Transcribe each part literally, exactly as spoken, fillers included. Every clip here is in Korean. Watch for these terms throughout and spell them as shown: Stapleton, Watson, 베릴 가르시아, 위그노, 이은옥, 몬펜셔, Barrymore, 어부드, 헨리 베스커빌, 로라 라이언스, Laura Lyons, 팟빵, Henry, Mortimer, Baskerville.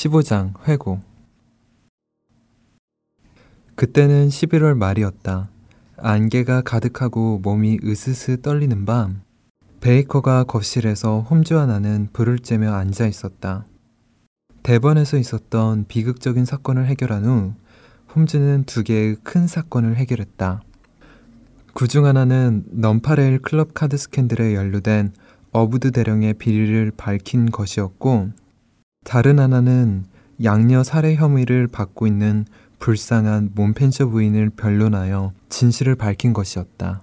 십오 장 회고. 그때는 십일월 말이었다. 안개가 가득하고 몸이 으스스 떨리는 밤, 베이커가 거실에서 홈즈와 나는 불을 쬐며 앉아 있었다. 대번에서 있었던 비극적인 사건을 해결한 후 홈즈는 두 개의 큰 사건을 해결했다. 그중 하나는 넘파레일 클럽 카드 스캔들에 연루된 어부드 대령의 비리를 밝힌 것이었고, 다른 하나는 양녀 살해 혐의를 받고 있는 불쌍한 몬펜셔 부인을 변론하여 진실을 밝힌 것이었다.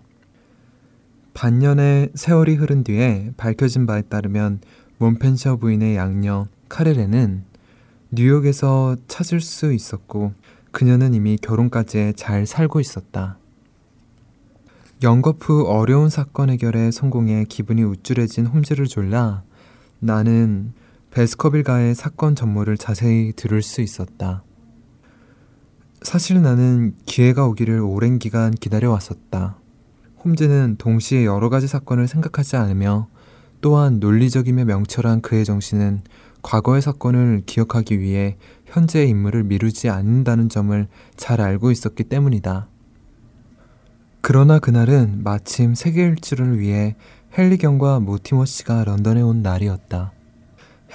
반년의 세월이 흐른 뒤에 밝혀진 바에 따르면 몬펜셔 부인의 양녀 카레레는 뉴욕에서 찾을 수 있었고, 그녀는 이미 결혼까지 잘 살고 있었다. 연거푸 어려운 사건 해결에 성공해 기분이 우쭐해진 홈즈를 졸라 나는 베스커빌가의 사건 전모를 자세히 들을 수 있었다. 사실 나는 기회가 오기를 오랜 기간 기다려왔었다. 홈즈는 동시에 여러 가지 사건을 생각하지 않으며, 또한 논리적이며 명철한 그의 정신은 과거의 사건을 기억하기 위해 현재의 임무를 미루지 않는다는 점을 잘 알고 있었기 때문이다. 그러나 그날은 마침 세계일주를 위해 헨리 경과 모티머 씨가 런던에 온 날이었다.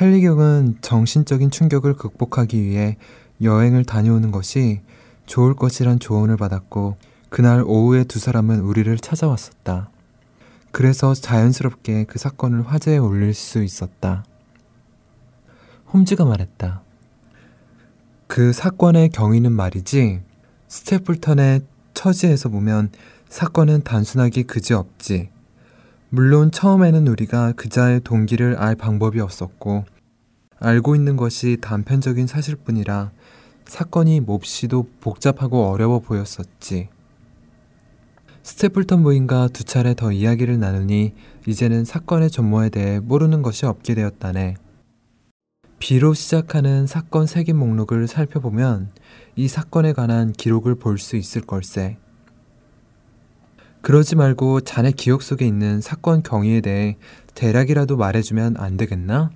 헨리 경은 정신적인 충격을 극복하기 위해 여행을 다녀오는 것이 좋을 것이란 조언을 받았고, 그날 오후에 두 사람은 우리를 찾아왔었다. 그래서 자연스럽게 그 사건을 화제에 올릴 수 있었다. 홈즈가 말했다. 그 사건의 경위는 말이지, 스테플턴의 처지에서 보면 사건은 단순하기 그지없지. 물론 처음에는 우리가 그자의 동기를 알 방법이 없었고, 알고 있는 것이 단편적인 사실뿐이라 사건이 몹시도 복잡하고 어려워 보였었지. 스테플턴 부인과 두 차례 더 이야기를 나누니 이제는 사건의 전모에 대해 모르는 것이 없게 되었다네. 비로 시작하는 사건 색인 목록을 살펴보면 이 사건에 관한 기록을 볼 수 있을 걸세. 그러지 말고 자네 기억 속에 있는 사건 경위에 대해 대략이라도 말해주면 안 되겠나?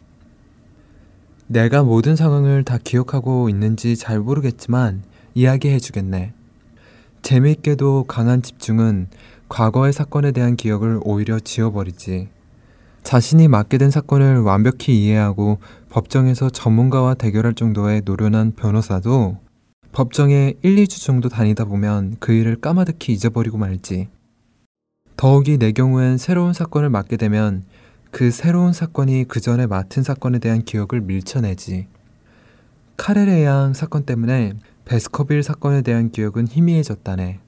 내가 모든 상황을 다 기억하고 있는지 잘 모르겠지만 이야기해주겠네. 재미있게도 강한 집중은 과거의 사건에 대한 기억을 오히려 지워버리지. 자신이 맡게 된 사건을 완벽히 이해하고 법정에서 전문가와 대결할 정도의 노련한 변호사도 법정에 일, 이 주 정도 다니다 보면 그 일을 까마득히 잊어버리고 말지. 더욱이 내 경우엔 새로운 사건을 맡게 되면 그 새로운 사건이 그 전에 맡은 사건에 대한 기억을 밀쳐내지. 카레레 양 사건 때문에 베스커빌 사건에 대한 기억은 희미해졌다네.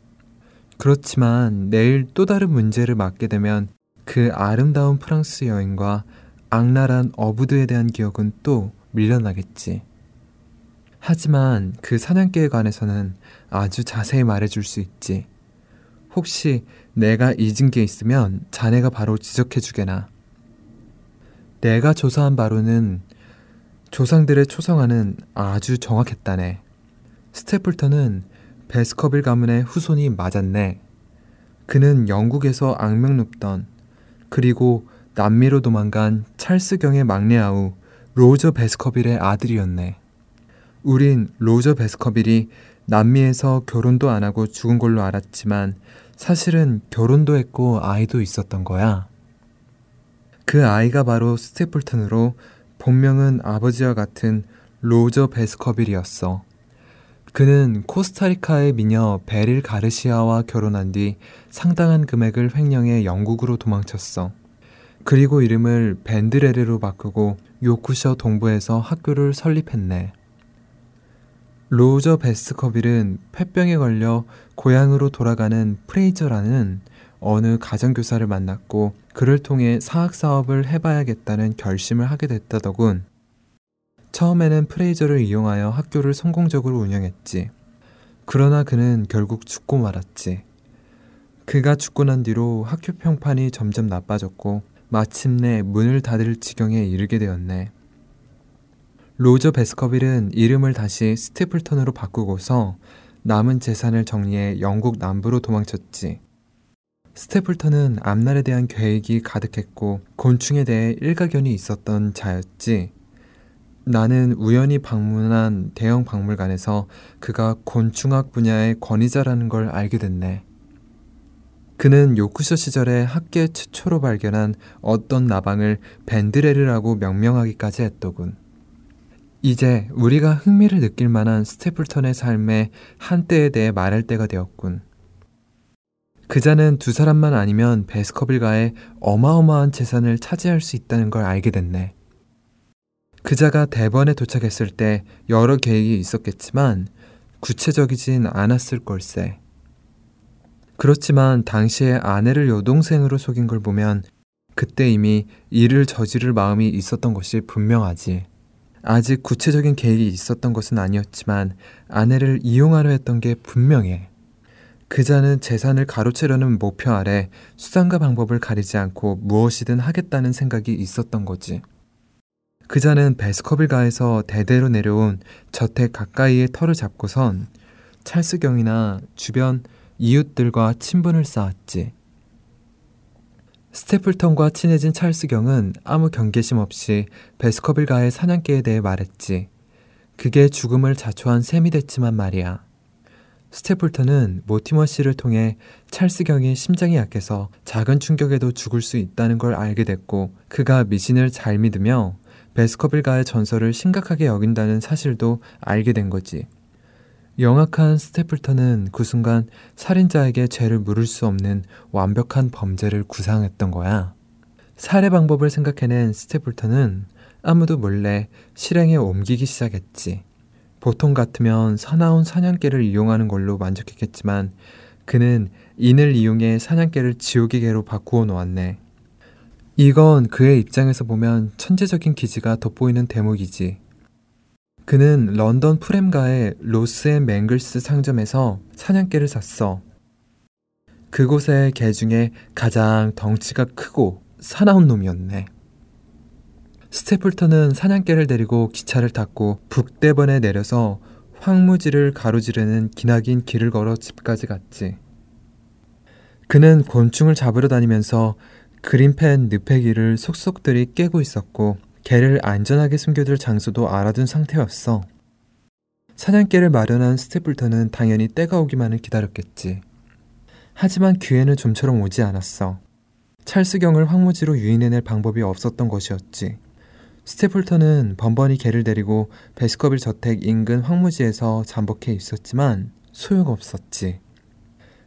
그렇지만 내일 또 다른 문제를 맡게 되면 그 아름다운 프랑스 여행과 악랄한 어부드에 대한 기억은 또 밀려나겠지. 하지만 그 사냥개에 관해서는 아주 자세히 말해줄 수 있지. 혹시 내가 잊은 게 있으면 자네가 바로 지적해주게나. 내가 조사한 바로는 조상들의 초상화는 아주 정확했다네. 스테플턴은 베스커빌 가문의 후손이 맞았네. 그는 영국에서 악명높던, 그리고 남미로 도망간 찰스 경의 막내 아우 로저 베스커빌의 아들이었네. 우린 로저 베스커빌이 남미에서 결혼도 안 하고 죽은 걸로 알았지만 사실은 결혼도 했고 아이도 있었던 거야. 그 아이가 바로 스테플턴으로 본명은 아버지와 같은 로저 베스커빌이었어. 그는 코스타리카의 미녀 베릴 가르시아와 결혼한 뒤 상당한 금액을 횡령해 영국으로 도망쳤어. 그리고 이름을 벤드레르로 바꾸고 요크셔 동부에서 학교를 설립했네. 로저 베스커빌은 폐병에 걸려 고향으로 돌아가는 프레이저라는 어느 가정교사를 만났고, 그를 통해 사학사업을 해봐야겠다는 결심을 하게 됐다더군. 처음에는 프레이저를 이용하여 학교를 성공적으로 운영했지. 그러나 그는 결국 죽고 말았지. 그가 죽고 난 뒤로 학교 평판이 점점 나빠졌고 마침내 문을 닫을 지경에 이르게 되었네. 로저 베스커빌은 이름을 다시 스테플턴으로 바꾸고서 남은 재산을 정리해 영국 남부로 도망쳤지. 스테플턴은 앞날에 대한 계획이 가득했고 곤충에 대해 일가견이 있었던 자였지. 나는 우연히 방문한 대형 박물관에서 그가 곤충학 분야의 권위자라는 걸 알게 됐네. 그는 요크셔 시절에 학계 최초로 발견한 어떤 나방을 밴드레르라고 명명하기까지 했더군. 이제 우리가 흥미를 느낄 만한 스테플턴의 삶의 한때에 대해 말할 때가 되었군. 그 자는 두 사람만 아니면 베스커빌가의 어마어마한 재산을 차지할 수 있다는 걸 알게 됐네. 그자가 대번에 도착했을 때 여러 계획이 있었겠지만 구체적이진 않았을 걸세. 그렇지만 당시에 아내를 여동생으로 속인 걸 보면 그때 이미 이를 저지를 마음이 있었던 것이 분명하지. 아직 구체적인 계획이 있었던 것은 아니었지만 아내를 이용하려 했던 게 분명해. 그자는 재산을 가로채려는 목표 아래 수단과 방법을 가리지 않고 무엇이든 하겠다는 생각이 있었던 거지. 그자는 베스커빌가에서 대대로 내려온 저택 가까이의 터를 잡고선 찰스경이나 주변 이웃들과 친분을 쌓았지. 스테플턴과 친해진 찰스경은 아무 경계심 없이 베스커빌가의 사냥개에 대해 말했지. 그게 죽음을 자초한 셈이 됐지만 말이야. 스테플턴은 모티머 씨를 통해 찰스경이 심장이 약해서 작은 충격에도 죽을 수 있다는 걸 알게 됐고, 그가 미신을 잘 믿으며 베스커빌가의 전설을 심각하게 여긴다는 사실도 알게 된 거지. 영악한 스테플턴은 그 순간 살인자에게 죄를 물을 수 없는 완벽한 범죄를 구상했던 거야. 살해 방법을 생각해낸 스테플턴은 아무도 몰래 실행에 옮기기 시작했지. 보통 같으면 사나운 사냥개를 이용하는 걸로 만족했겠지만 그는 인을 이용해 사냥개를 지옥의 개로 바꾸어 놓았네. 이건 그의 입장에서 보면 천재적인 기지가 돋보이는 대목이지. 그는 런던 프렘가의 로스 앤 맹글스 상점에서 사냥개를 샀어. 그곳의 개 중에 가장 덩치가 크고 사나운 놈이었네. 스테플턴은 사냥개를 데리고 기차를 탔고 북대번에 내려서 황무지를 가로지르는 기나긴 길을 걸어 집까지 갔지. 그는 곤충을 잡으러 다니면서 그린펜 늪배기를 속속들이 깨고 있었고 개를 안전하게 숨겨둘 장소도 알아둔 상태였어. 사냥개를 마련한 스테플턴은 당연히 때가 오기만을 기다렸겠지. 하지만 기회는 좀처럼 오지 않았어. 찰스경을 황무지로 유인해낼 방법이 없었던 것이었지. 스테플턴은 번번이 개를 데리고 베스커빌 저택 인근 황무지에서 잠복해 있었지만 소용없었지.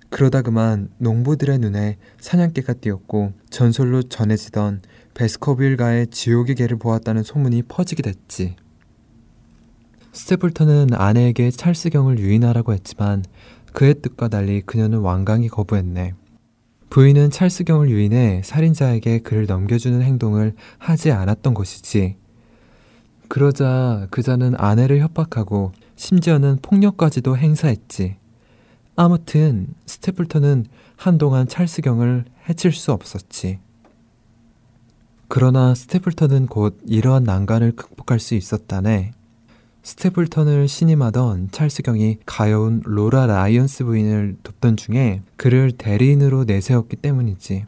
그러다 그만 농부들의 눈에 사냥개가 띄었고 전설로 전해지던 베스커빌가의 지옥의 개를 보았다는 소문이 퍼지게 됐지. 스테플턴은 아내에게 찰스경을 유인하라고 했지만 그의 뜻과 달리 그녀는 완강히 거부했네. 부인은 찰스경을 유인해 살인자에게 그를 넘겨주는 행동을 하지 않았던 것이지. 그러자 그자는 아내를 협박하고 심지어는 폭력까지도 행사했지. 아무튼 스테플턴은 한동안 찰스경을 해칠 수 없었지. 그러나 스테플턴은 곧 이러한 난관을 극복할 수 있었다네. 스테플턴을 신임하던 찰스경이 가여운 로라 라이언스 부인을 돕던 중에 그를 대리인으로 내세웠기 때문이지.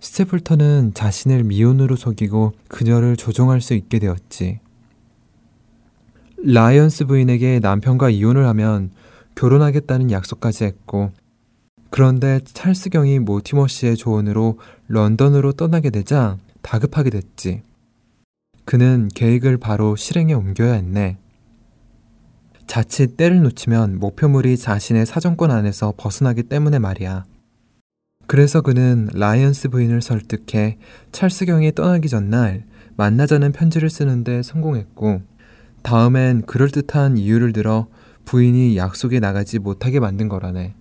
스테플턴은 자신을 미혼으로 속이고 그녀를 조종할 수 있게 되었지. 라이언스 부인에게 남편과 이혼을 하면 결혼하겠다는 약속까지 했고, 그런데 찰스경이 모티머 씨의 조언으로 런던으로 떠나게 되자 다급하게 됐지. 그는 계획을 바로 실행에 옮겨야 했네. 자칫 때를 놓치면 목표물이 자신의 사정권 안에서 벗어나기 때문에 말이야. 그래서 그는 라이언스 부인을 설득해 찰스경이 떠나기 전날 만나자는 편지를 쓰는데 성공했고, 다음엔 그럴듯한 이유를 들어 부인이 약속에 나가지 못하게 만든 거라네.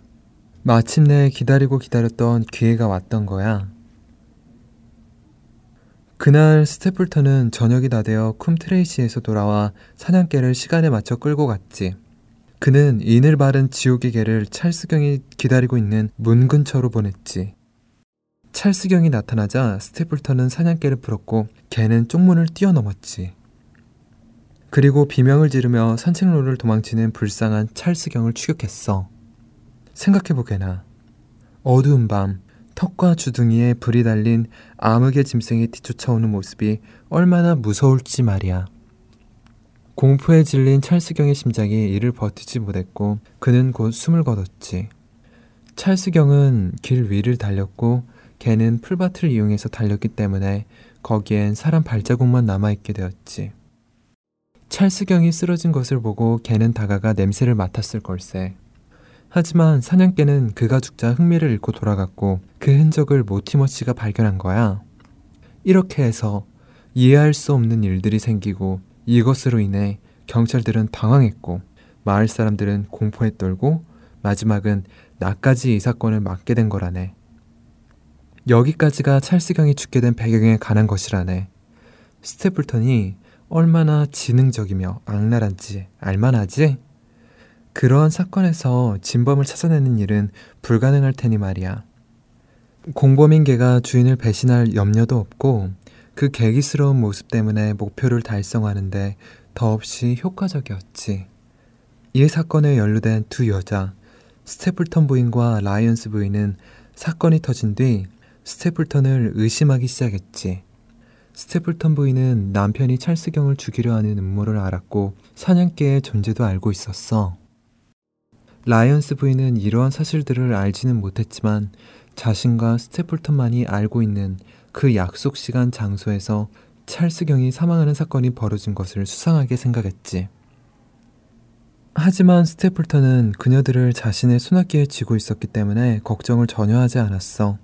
마침내 기다리고 기다렸던 기회가 왔던 거야. 그날 스테플턴은 저녁이 다 되어 쿰트레이시에서 돌아와 사냥개를 시간에 맞춰 끌고 갔지. 그는 인을 바른 지옥의 개를 찰스경이 기다리고 있는 문 근처로 보냈지. 찰스경이 나타나자 스테플턴은 사냥개를 풀었고 개는 쪽문을 뛰어넘었지. 그리고 비명을 지르며 산책로를 도망치는 불쌍한 찰스경을 추격했어. 생각해보게나. 어두운 밤 턱과 주둥이에 불이 달린 암흑의 짐승이 뒤쫓아오는 모습이 얼마나 무서울지 말이야. 공포에 질린 찰스경의 심장이 이를 버티지 못했고 그는 곧 숨을 거뒀지. 찰스경은 길 위를 달렸고 개는 풀밭을 이용해서 달렸기 때문에 거기엔 사람 발자국만 남아있게 되었지. 찰스경이 쓰러진 것을 보고 개는 다가가 냄새를 맡았을 걸세. 하지만 사냥개는 그가 죽자 흥미를 잃고 돌아갔고 그 흔적을 모티머 씨가 발견한 거야. 이렇게 해서 이해할 수 없는 일들이 생기고 이것으로 인해 경찰들은 당황했고 마을 사람들은 공포에 떨고 마지막은 나까지 이 사건을 맡게 된 거라네. 여기까지가 찰스경이 죽게 된 배경에 관한 것이라네. 스테플턴이 얼마나 지능적이며 악랄한지 알만하지? 그러한 사건에서 진범을 찾아내는 일은 불가능할 테니 말이야. 공범인 개가 주인을 배신할 염려도 없고 그 개기스러운 모습 때문에 목표를 달성하는데 더없이 효과적이었지. 이 사건에 연루된 두 여자, 스테플턴 부인과 라이언스 부인은 사건이 터진 뒤 스테플턴을 의심하기 시작했지. 스테플턴 부인은 남편이 찰스경을 죽이려 하는 음모를 알았고 사냥개의 존재도 알고 있었어. 라이언스 부인은 이러한 사실들을 알지는 못했지만 자신과 스테플턴만이 알고 있는 그 약속 시간 장소에서 찰스경이 사망하는 사건이 벌어진 것을 수상하게 생각했지. 하지만 스테플턴은 그녀들을 자신의 손아귀에 쥐고 있었기 때문에 걱정을 전혀 하지 않았어.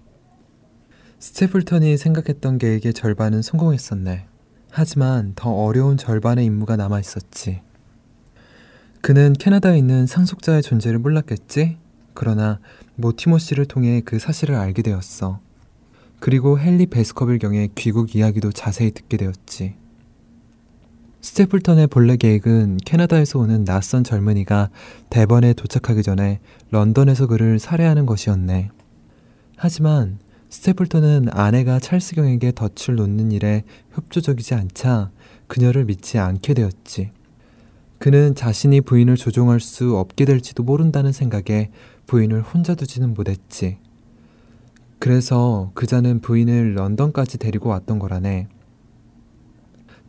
스테플턴이 생각했던 계획의 절반은 성공했었네. 하지만 더 어려운 절반의 임무가 남아있었지. 그는 캐나다에 있는 상속자의 존재를 몰랐겠지? 그러나 모티머 씨를 통해 그 사실을 알게 되었어. 그리고 헨리 베스커빌 경의 귀국 이야기도 자세히 듣게 되었지. 스테플턴의 본래 계획은 캐나다에서 오는 낯선 젊은이가 대번에 도착하기 전에 런던에서 그를 살해하는 것이었네. 하지만 스테플턴은 아내가 찰스경에게 덫을 놓는 일에 협조적이지 않자 그녀를 믿지 않게 되었지. 그는 자신이 부인을 조종할 수 없게 될지도 모른다는 생각에 부인을 혼자 두지는 못했지. 그래서 그자는 부인을 런던까지 데리고 왔던 거라네.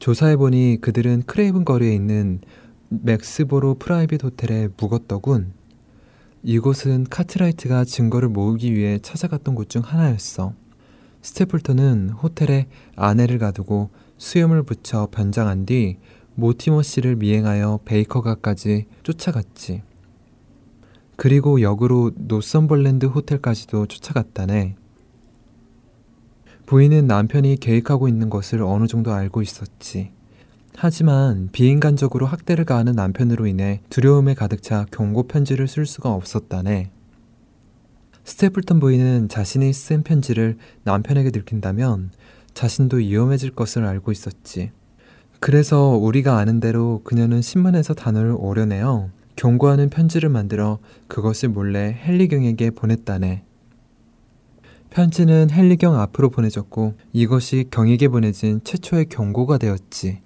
조사해보니 그들은 크레이븐 거리에 있는 맥스보로 프라이빗 호텔에 묵었더군. 이곳은 카트라이트가 증거를 모으기 위해 찾아갔던 곳 중 하나였어. 스테플턴은 호텔에 아내를 가두고 수염을 붙여 변장한 뒤 모티머 씨를 미행하여 베이커가까지 쫓아갔지. 그리고 역으로 노선벌랜드 호텔까지도 쫓아갔다네. 부인은 남편이 계획하고 있는 것을 어느 정도 알고 있었지. 하지만 비인간적으로 학대를 가하는 남편으로 인해 두려움에 가득 차 경고 편지를 쓸 수가 없었다네. 스테플턴 부인은 자신이 쓴 편지를 남편에게 들킨다면 자신도 위험해질 것을 알고 있었지. 그래서 우리가 아는 대로 그녀는 신문에서 단어를 오려내어 경고하는 편지를 만들어 그것을 몰래 헨리경에게 보냈다네. 편지는 헨리경 앞으로 보내졌고 이것이 경에게 보내진 최초의 경고가 되었지.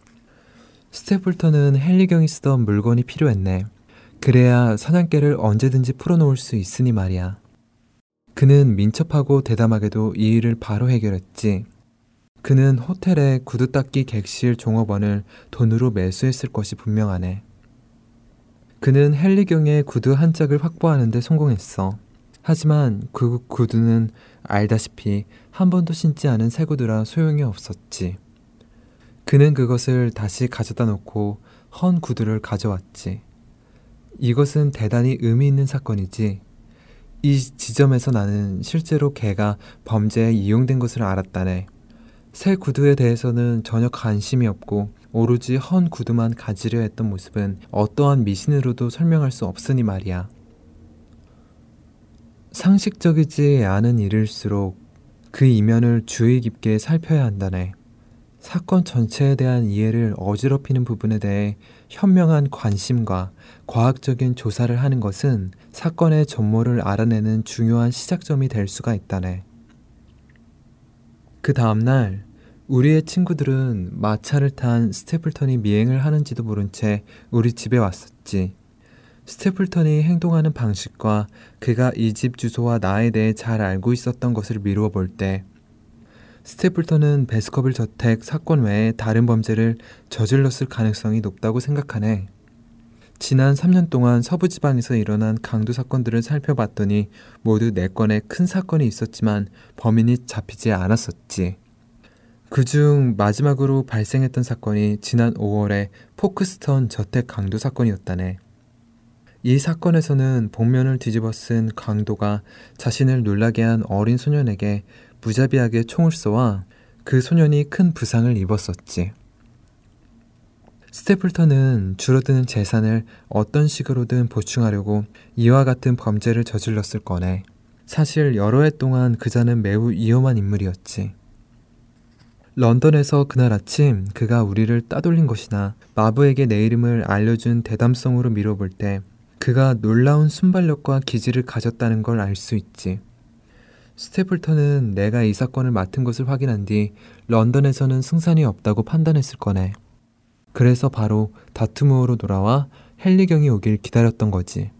스테플턴은 헨리경이 쓰던 물건이 필요했네. 그래야 사냥개를 언제든지 풀어놓을 수 있으니 말이야. 그는 민첩하고 대담하게도 이 일을 바로 해결했지. 그는 호텔의 구두 닦기 객실 종업원을 돈으로 매수했을 것이 분명하네. 그는 헨리경의 구두 한 짝을 확보하는 데 성공했어. 하지만 그 구두는 알다시피 한 번도 신지 않은 새 구두라 소용이 없었지. 그는 그것을 다시 가져다 놓고 헌 구두를 가져왔지. 이것은 대단히 의미 있는 사건이지. 이 지점에서 나는 실제로 개가 범죄에 이용된 것을 알았다네. 새 구두에 대해서는 전혀 관심이 없고 오로지 헌 구두만 가지려 했던 모습은 어떠한 미신으로도 설명할 수 없으니 말이야. 상식적이지 않은 일일수록 그 이면을 주의 깊게 살펴야 한다네. 사건 전체에 대한 이해를 어지럽히는 부분에 대해 현명한 관심과 과학적인 조사를 하는 것은 사건의 전모를 알아내는 중요한 시작점이 될 수가 있다네. 그 다음날 우리의 친구들은 마차를 탄 스테플턴이 미행을 하는지도 모른 채 우리 집에 왔었지. 스테플턴이 행동하는 방식과 그가 이 집 주소와 나에 대해 잘 알고 있었던 것을 미루어 볼 때 스테플턴은 배스커빌 저택 사건 외에 다른 범죄를 저질렀을 가능성이 높다고 생각하네. 지난 삼 년 동안 서부지방에서 일어난 강도 사건들을 살펴봤더니 모두 네 건의 큰 사건이 있었지만 범인이 잡히지 않았었지. 그중 마지막으로 발생했던 사건이 지난 오월에 포크스턴 저택 강도 사건이었다네. 이 사건에서는 복면을 뒤집어 쓴 강도가 자신을 놀라게 한 어린 소년에게 무자비하게 총을 쏘아 그 소년이 큰 부상을 입었었지. 스테플턴은 줄어드는 재산을 어떤 식으로든 보충하려고 이와 같은 범죄를 저질렀을 거네. 사실 여러 해 동안 그자는 매우 위험한 인물이었지. 런던에서 그날 아침 그가 우리를 따돌린 것이나 마부에게 내 이름을 알려준 대담성으로 미뤄볼 때 그가 놀라운 순발력과 기지를 가졌다는 걸 알 수 있지. 스테플턴은 내가 이 사건을 맡은 것을 확인한 뒤 런던에서는 승산이 없다고 판단했을 거네. 그래서 바로 다트무어로 돌아와 헨리경이 오길 기다렸던 거지.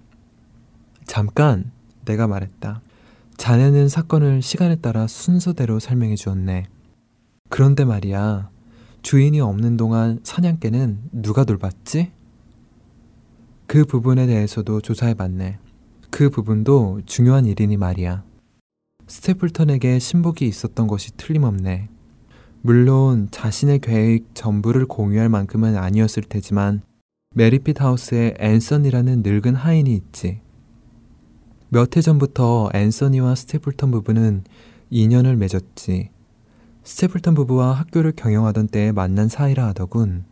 잠깐, 내가 말했다. 자네는 사건을 시간에 따라 순서대로 설명해 주었네. 그런데 말이야, 주인이 없는 동안 사냥개는 누가 돌봤지? 그 부분에 대해서도 조사해봤네. 그 부분도 중요한 일이니 말이야. 스테플턴에게 신복이 있었던 것이 틀림없네. 물론 자신의 계획 전부를 공유할 만큼은 아니었을 테지만 메리핏 하우스에 앤서니라는 늙은 하인이 있지. 몇 해 전부터 앤서니와 스테플턴 부부는 인연을 맺었지. 스테플턴 부부와 학교를 경영하던 때에 만난 사이라 하더군.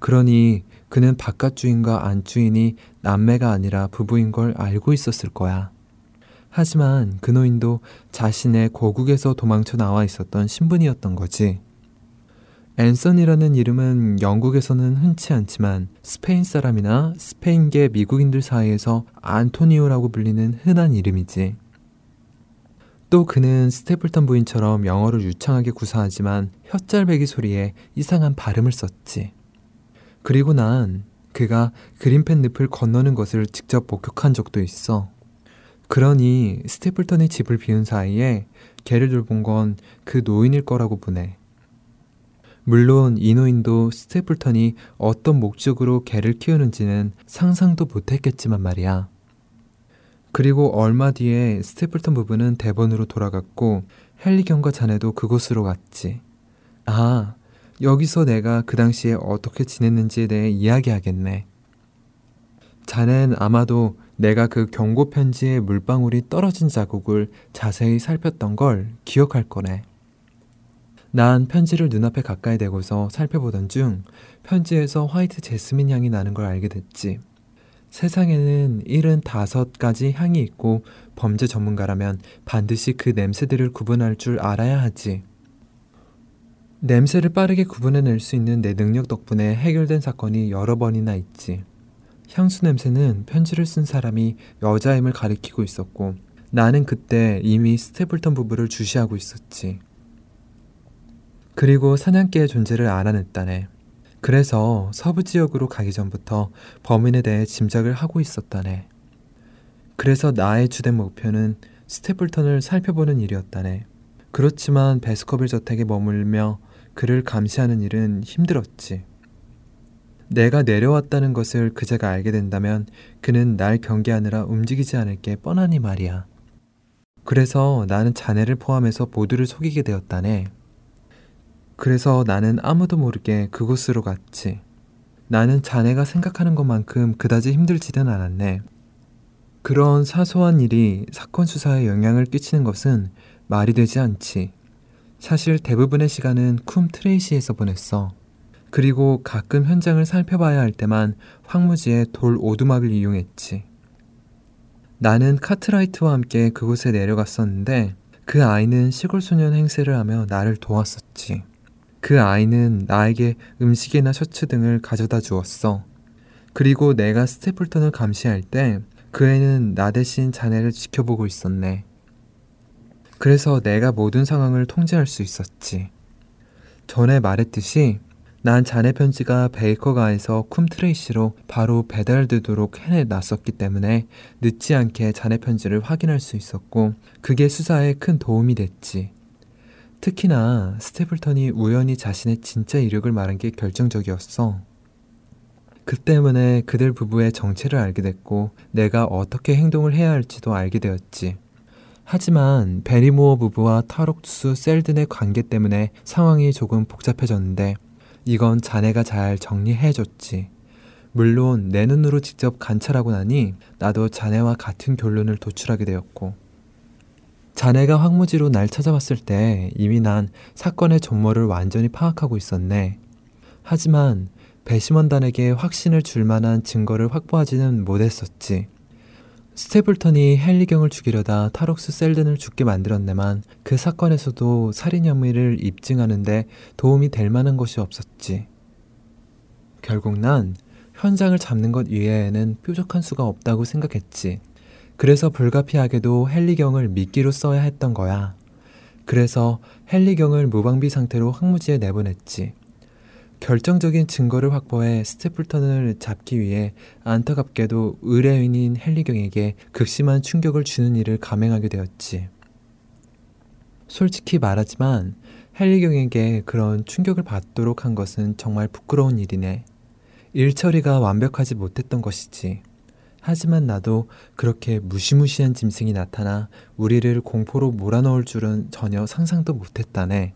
그러니 그는 바깥 주인과 안 주인이 남매가 아니라 부부인 걸 알고 있었을 거야. 하지만 그 노인도 자신의 고국에서 도망쳐 나와 있었던 신분이었던 거지. 앤서니라는 이름은 영국에서는 흔치 않지만 스페인 사람이나 스페인계 미국인들 사이에서 안토니오라고 불리는 흔한 이름이지. 또 그는 스테플턴 부인처럼 영어를 유창하게 구사하지만 혓잘배기 소리에 이상한 발음을 썼지. 그리고 난 그가 그린펜 늪을 건너는 것을 직접 목격한 적도 있어. 그러니 스테플턴이 집을 비운 사이에 걔를 돌본 건 그 노인일 거라고 보네. 물론 이 노인도 스테플턴이 어떤 목적으로 걔를 키우는지는 상상도 못했겠지만 말이야. 그리고 얼마 뒤에 스테플턴 부부는 대번으로 돌아갔고 헨리경과 자네도 그곳으로 갔지. 아, 여기서 내가 그 당시에 어떻게 지냈는지에 대해 이야기하겠네. 자넨 아마도 내가 그 경고 편지에 물방울이 떨어진 자국을 자세히 살폈던 걸 기억할 거네. 난 편지를 눈앞에 가까이 대고서 살펴보던 중 편지에서 화이트 제스민 향이 나는 걸 알게 됐지. 세상에는 일흔다섯 가지 향이 있고 범죄 전문가라면 반드시 그 냄새들을 구분할 줄 알아야 하지. 냄새를 빠르게 구분해낼 수 있는 내 능력 덕분에 해결된 사건이 여러 번이나 있지. 향수 냄새는 편지를 쓴 사람이 여자임을 가리키고 있었고 나는 그때 이미 스테플턴 부부를 주시하고 있었지. 그리고 사냥개의 존재를 알아냈다네. 그래서 서부 지역으로 가기 전부터 범인에 대해 짐작을 하고 있었다네. 그래서 나의 주된 목표는 스테플턴을 살펴보는 일이었다네. 그렇지만 배스커빌 저택에 머물며 그를 감시하는 일은 힘들었지. 내가 내려왔다는 것을 그제가 알게 된다면 그는 날 경계하느라 움직이지 않을 게 뻔하니 말이야. 그래서 나는 자네를 포함해서 모두를 속이게 되었다네. 그래서 나는 아무도 모르게 그곳으로 갔지. 나는 자네가 생각하는 것만큼 그다지 힘들지는 않았네. 그런 사소한 일이 사건 수사에 영향을 끼치는 것은 말이 되지 않지. 사실 대부분의 시간은 쿰 트레이시에서 보냈어. 그리고 가끔 현장을 살펴봐야 할 때만 황무지에 돌 오두막을 이용했지. 나는 카트라이트와 함께 그곳에 내려갔었는데 그 아이는 시골 소년 행세를 하며 나를 도왔었지. 그 아이는 나에게 음식이나 셔츠 등을 가져다 주었어. 그리고 내가 스테플턴을 감시할 때 그 애는 나 대신 자네를 지켜보고 있었네. 그래서 내가 모든 상황을 통제할 수 있었지. 전에 말했듯이 난 자네 편지가 베이커가에서 쿰트레이시로 바로 배달되도록 해놨었기 때문에 늦지 않게 자네 편지를 확인할 수 있었고 그게 수사에 큰 도움이 됐지. 특히나 스테플턴이 우연히 자신의 진짜 이력을 말한 게 결정적이었어. 그 때문에 그들 부부의 정체를 알게 됐고 내가 어떻게 행동을 해야 할지도 알게 되었지. 하지만 베리모어 부부와 탈옥수 셀든의 관계 때문에 상황이 조금 복잡해졌는데 이건 자네가 잘 정리해줬지. 물론 내 눈으로 직접 관찰하고 나니 나도 자네와 같은 결론을 도출하게 되었고. 자네가 황무지로 날 찾아왔을 때 이미 난 사건의 전모를 완전히 파악하고 있었네. 하지만 배심원단에게 확신을 줄 만한 증거를 확보하지는 못했었지. 스테플턴이 헨리경을 죽이려다 탈옥수 셀든을 죽게 만들었네만 그 사건에서도 살인 혐의를 입증하는데 도움이 될 만한 것이 없었지. 결국 난 현장을 잡는 것 이외에는 뾰족한 수가 없다고 생각했지. 그래서 불가피하게도 헨리경을 미끼로 써야 했던 거야. 그래서 헨리경을 무방비 상태로 황무지에 내보냈지. 결정적인 증거를 확보해 스테플턴을 잡기 위해 안타깝게도 의뢰인인 헨리경에게 극심한 충격을 주는 일을 감행하게 되었지. 솔직히 말하지만 헨리경에게 그런 충격을 받도록 한 것은 정말 부끄러운 일이네. 일처리가 완벽하지 못했던 것이지. 하지만 나도 그렇게 무시무시한 짐승이 나타나 우리를 공포로 몰아넣을 줄은 전혀 상상도 못했다네.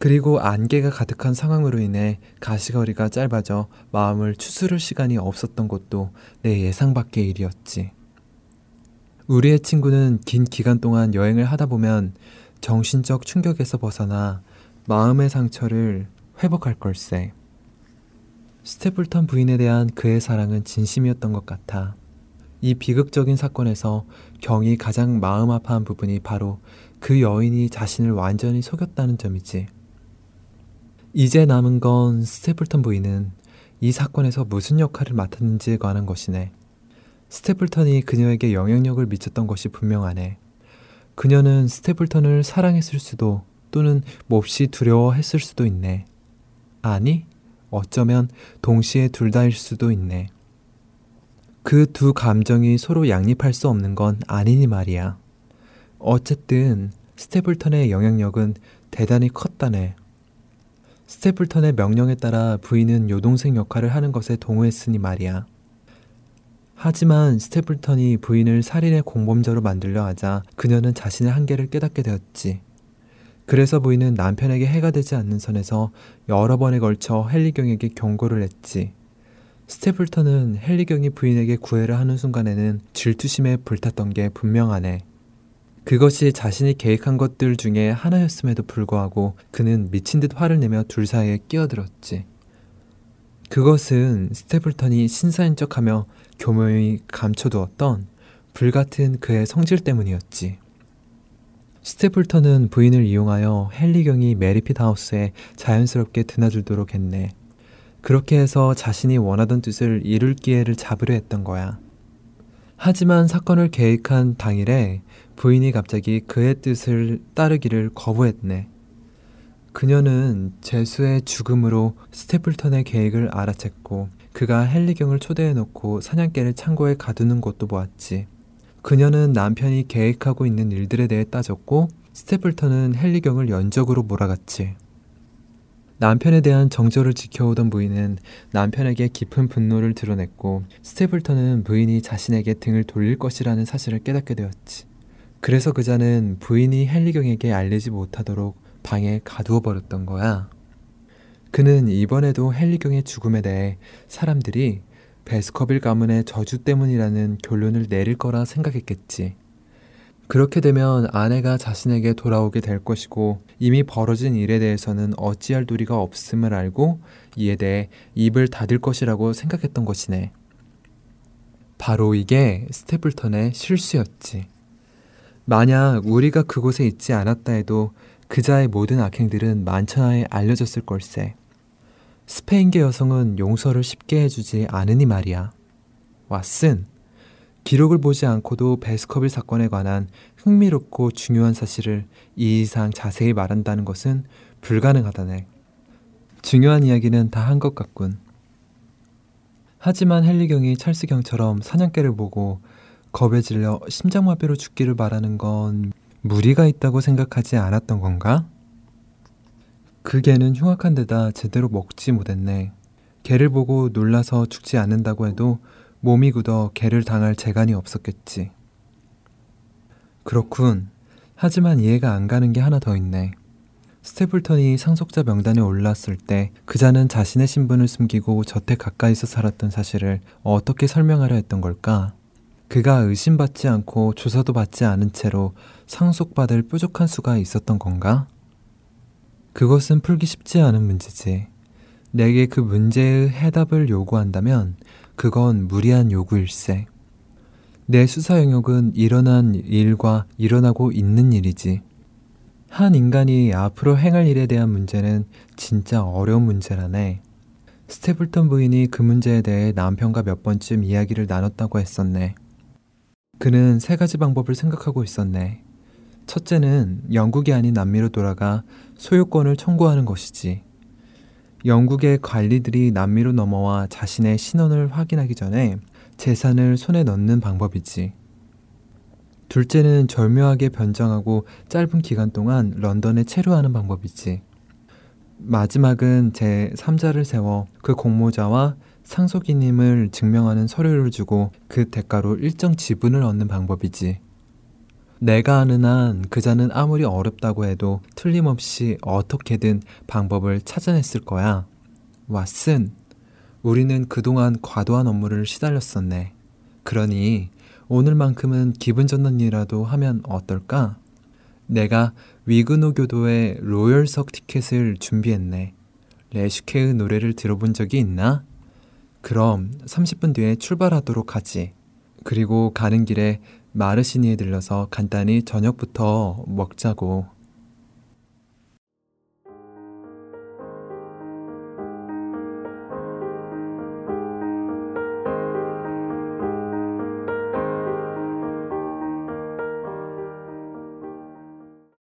그리고 안개가 가득한 상황으로 인해 가시거리가 짧아져 마음을 추스를 시간이 없었던 것도 내 예상 밖의 일이었지. 우리의 친구는 긴 기간 동안 여행을 하다 보면 정신적 충격에서 벗어나 마음의 상처를 회복할 걸세. 스테플턴 부인에 대한 그의 사랑은 진심이었던 것 같아. 이 비극적인 사건에서 경이 가장 마음 아파한 부분이 바로 그 여인이 자신을 완전히 속였다는 점이지. 이제 남은 건 스테플턴 부인은 이 사건에서 무슨 역할을 맡았는지에 관한 것이네. 스테플턴이 그녀에게 영향력을 미쳤던 것이 분명하네. 그녀는 스테플턴을 사랑했을 수도 또는 몹시 두려워했을 수도 있네. 아니, 어쩌면 동시에 둘 다일 수도 있네. 그 두 감정이 서로 양립할 수 없는 건 아니니 말이야. 어쨌든 스테플턴의 영향력은 대단히 컸다네. 스테플턴의 명령에 따라 부인은 여동생 역할을 하는 것에 동의했으니 말이야. 하지만 스테플턴이 부인을 살인의 공범자로 만들려 하자 그녀는 자신의 한계를 깨닫게 되었지. 그래서 부인은 남편에게 해가 되지 않는 선에서 여러 번에 걸쳐 헨리경에게 경고를 했지. 스테플턴은 헨리경이 부인에게 구애를 하는 순간에는 질투심에 불탔던 게 분명하네. 그것이 자신이 계획한 것들 중에 하나였음에도 불구하고 그는 미친 듯 화를 내며 둘 사이에 끼어들었지. 그것은 스테플턴이 신사인 척하며 교묘히 감춰두었던 불같은 그의 성질 때문이었지. 스테플턴은 부인을 이용하여 헨리경이 메리핏 하우스에 자연스럽게 드나들도록 했네. 그렇게 해서 자신이 원하던 뜻을 이룰 기회를 잡으려 했던 거야. 하지만 사건을 계획한 당일에 부인이 갑자기 그의 뜻을 따르기를 거부했네. 그녀는 제수의 죽음으로 스테플턴의 계획을 알아챘고 그가 헨리경을 초대해놓고 사냥개를 창고에 가두는 것도 보았지. 그녀는 남편이 계획하고 있는 일들에 대해 따졌고 스테플턴은 헨리경을 연적으로 몰아갔지. 남편에 대한 정절을 지켜오던 부인은 남편에게 깊은 분노를 드러냈고 스테플턴은 부인이 자신에게 등을 돌릴 것이라는 사실을 깨닫게 되었지. 그래서 그자는 부인이 헨리경에게 알리지 못하도록 방에 가두어 버렸던 거야. 그는 이번에도 헨리경의 죽음에 대해 사람들이 배스커빌 가문의 저주 때문이라는 결론을 내릴 거라 생각했겠지. 그렇게 되면 아내가 자신에게 돌아오게 될 것이고 이미 벌어진 일에 대해서는 어찌할 도리가 없음을 알고 이에 대해 입을 닫을 것이라고 생각했던 것이네. 바로 이게 스테플턴의 실수였지. 만약 우리가 그곳에 있지 않았다 해도 그자의 모든 악행들은 만천하에 알려졌을 걸세. 스페인계 여성은 용서를 쉽게 해주지 않으니 말이야. 왓슨, 기록을 보지 않고도 배스커빌 사건에 관한 흥미롭고 중요한 사실을 이 이상 자세히 말한다는 것은 불가능하다네. 중요한 이야기는 다 한 것 같군. 하지만 헨리경이 찰스 경처럼 사냥개를 보고 겁에 질려 심장마비로 죽기를 바라는 건 무리가 있다고 생각하지 않았던 건가? 그 개는 흉악한 데다 제대로 먹지 못했네. 개를 보고 놀라서 죽지 않는다고 해도 몸이 굳어 개를 당할 재간이 없었겠지. 그렇군. 하지만 이해가 안 가는 게 하나 더 있네. 스테플턴이 상속자 명단에 올랐을 때 그 자는 자신의 신분을 숨기고 저택 가까이서 살았던 사실을 어떻게 설명하려 했던 걸까? 그가 의심받지 않고 조사도 받지 않은 채로 상속받을 뾰족한 수가 있었던 건가? 그것은 풀기 쉽지 않은 문제지. 내게 그 문제의 해답을 요구한다면 그건 무리한 요구일세. 내 수사 영역은 일어난 일과 일어나고 있는 일이지. 한 인간이 앞으로 행할 일에 대한 문제는 진짜 어려운 문제라네. 스테플턴 부인이 그 문제에 대해 남편과 몇 번쯤 이야기를 나눴다고 했었네. 그는 세 가지 방법을 생각하고 있었네. 첫째는 영국이 아닌 남미로 돌아가 소유권을 청구하는 것이지. 영국의 관리들이 남미로 넘어와 자신의 신원을 확인하기 전에 재산을 손에 넣는 방법이지. 둘째는 절묘하게 변장하고 짧은 기간 동안 런던에 체류하는 방법이지. 마지막은 제삼자를 세워 그 공모자와 상속인임을 증명하는 서류를 주고 그 대가로 일정 지분을 얻는 방법이지. 내가 아는 한 그자는 아무리 어렵다고 해도 틀림없이 어떻게든 방법을 찾아냈을 거야. 왓슨, 우리는 그동안 과도한 업무를 시달렸었네. 그러니 오늘만큼은 기분 전환이라도 하면 어떨까? 내가 위그노 교도의 로열석 티켓을 준비했네. 레슈케의 노래를 들어본 적이 있나? 그럼 삼십 분 뒤에 출발하도록 하지. 그리고 가는 길에 마르시니에 들러서 간단히 저녁부터 먹자고.